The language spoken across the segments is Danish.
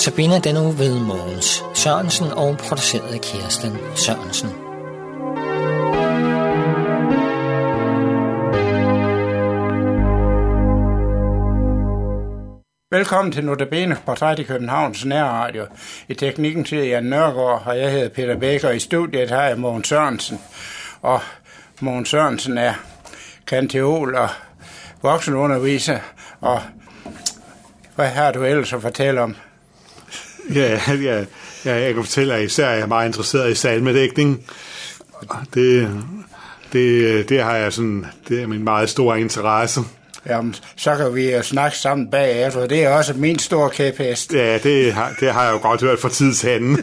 så binder den nu ved Mogens Sørensen og produceret af Kirsten Sørensen. Velkommen til Nota Benes portræt i Københavns Nær Radio. I teknikken til jeg Nørgaard, og jeg hedder Peter Bækker. I studiet har jeg Mogens Sørensen, og Mogens Sørensen er kanteol og voksenunderviser, og hvad har du ellers at fortælle om? Jeg kan fortælle, at især jeg er meget interesseret i salmedækning. Det har jeg sådan, det er min meget store interesse. Jamen, så kan vi jo snakke sammen bagefter, det er også min store kæphest. Ja, det har jeg jo godt hørt fra tidsanden,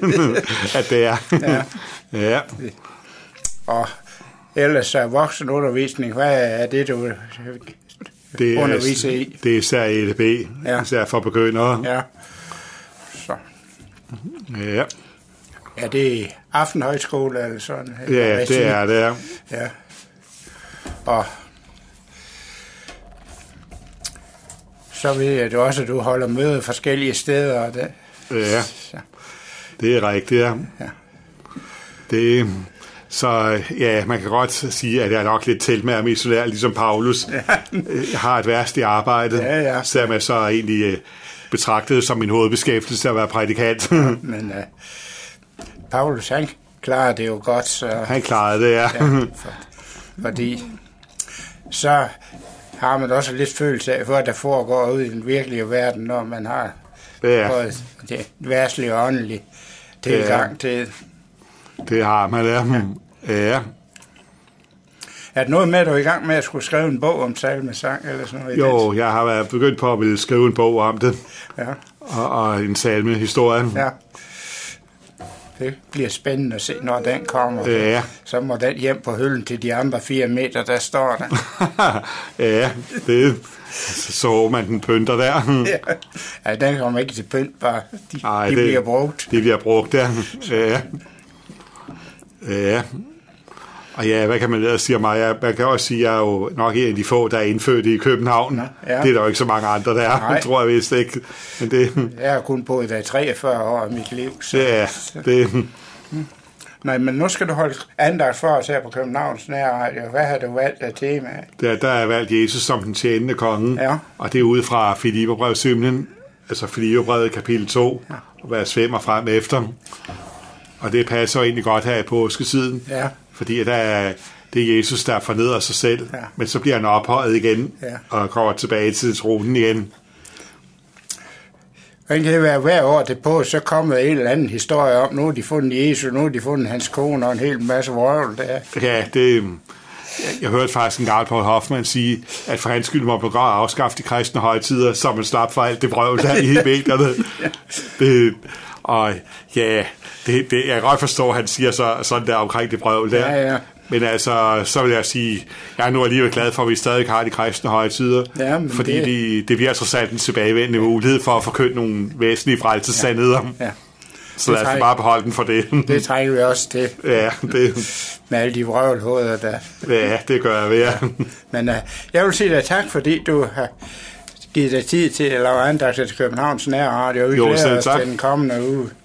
at det er. Ja. Og ellers er voksenundervisning, hvad er det, du underviser i? Det er især EDB, især for begyndere. Ja. Ja. Er det aftenhøjskole eller sådan? Ja, det er. Ja. Og så ved jeg jo også, at du holder møde forskellige steder. Og det. Ja, det er rigtigt, ja. Det, så ja, man kan godt sige, at jeg nok lidt tælt med at være isolær, ligesom Paulus har et værst i arbejdet, selvom jeg så egentlig betragtet som min hovedbeskæftigelse at være prædikant. Men Paulus, han klarede det jo godt. Så, han klarede det, ja. Fordi så har man også lidt følelse af, hvad der foregår ude i den virkelige verden, når man har både det værtslige og åndelige tilgang til. Det har man, ja. Er det noget med, at du er i gang med at skulle skrive en bog om salmesang eller sådan noget? Jo, jeg har været begyndt på at ville skrive en bog om det. Ja. Og en salmehistorie. Ja. Det bliver spændende at se, når den kommer. Ja. Så må den hjem på hylden til de andre 4 meter, der står der. Ja, det så man den pynter der. Ja, den kommer ikke til pynt, bare de bliver brugt. De bliver brugt, ja. Ja. Og ja, hvad kan man ellers sige om mig? Man kan også sige, at jeg er jo nok en af de få, der er indfødt i København. Ja. Det er der jo ikke så mange andre, der er, tror jeg vist ikke. Men det. Jeg har kun boet der i 43 år af mit liv. Så. Ja, det. Nej, men nu skal du holde andagt for os her på Københavns Nær Radio. Hvad har du valgt af tema? Der har jeg valgt Jesus som den tjenende konge. Ja. Og det er ude fra Filipperbrevet hymnen, altså Filipperbrevet kapitel 2, vers 5 og frem efter. Og det passer egentlig godt her i påsketiden. Ja. Fordi det er Jesus, der fornedrer sig selv, men så bliver han ophøjet igen, og kommer tilbage til tronen igen. Og det kan være hver år det på, så kommer der en eller anden historie om, nu er de fundet Jesus, nu er de fundet hans kone, og en hel masse vrøvl der. Ja, jeg hørte faktisk en gang Paul Hoffmann sige, at for hans skyld må man godt afskaffe de kristne højtider, så man slap for alt det vrøvl der i medierne. Og ja, jeg kan godt forstå, at han siger sådan der omkring det brøvl der. Ja. Men altså, så vil jeg sige, jeg er nu alligevel glad for, at vi stadig har de kristne højtider. Ja, fordi det bliver trods alt en tilbagevendende mulighed for at forkynde nogle væsentlige frelsessandheder. Ja. Så lad os bare beholde den for det. Det trænger vi også til. Ja, det. Med alle de brøvlhoveder der. Ja, det gør jeg ved. Ja. Men jeg vil sige dig tak, fordi du har givet dig tid til at lave andagter til Københavns Nær Radio. Vi glæder os til den kommende uge.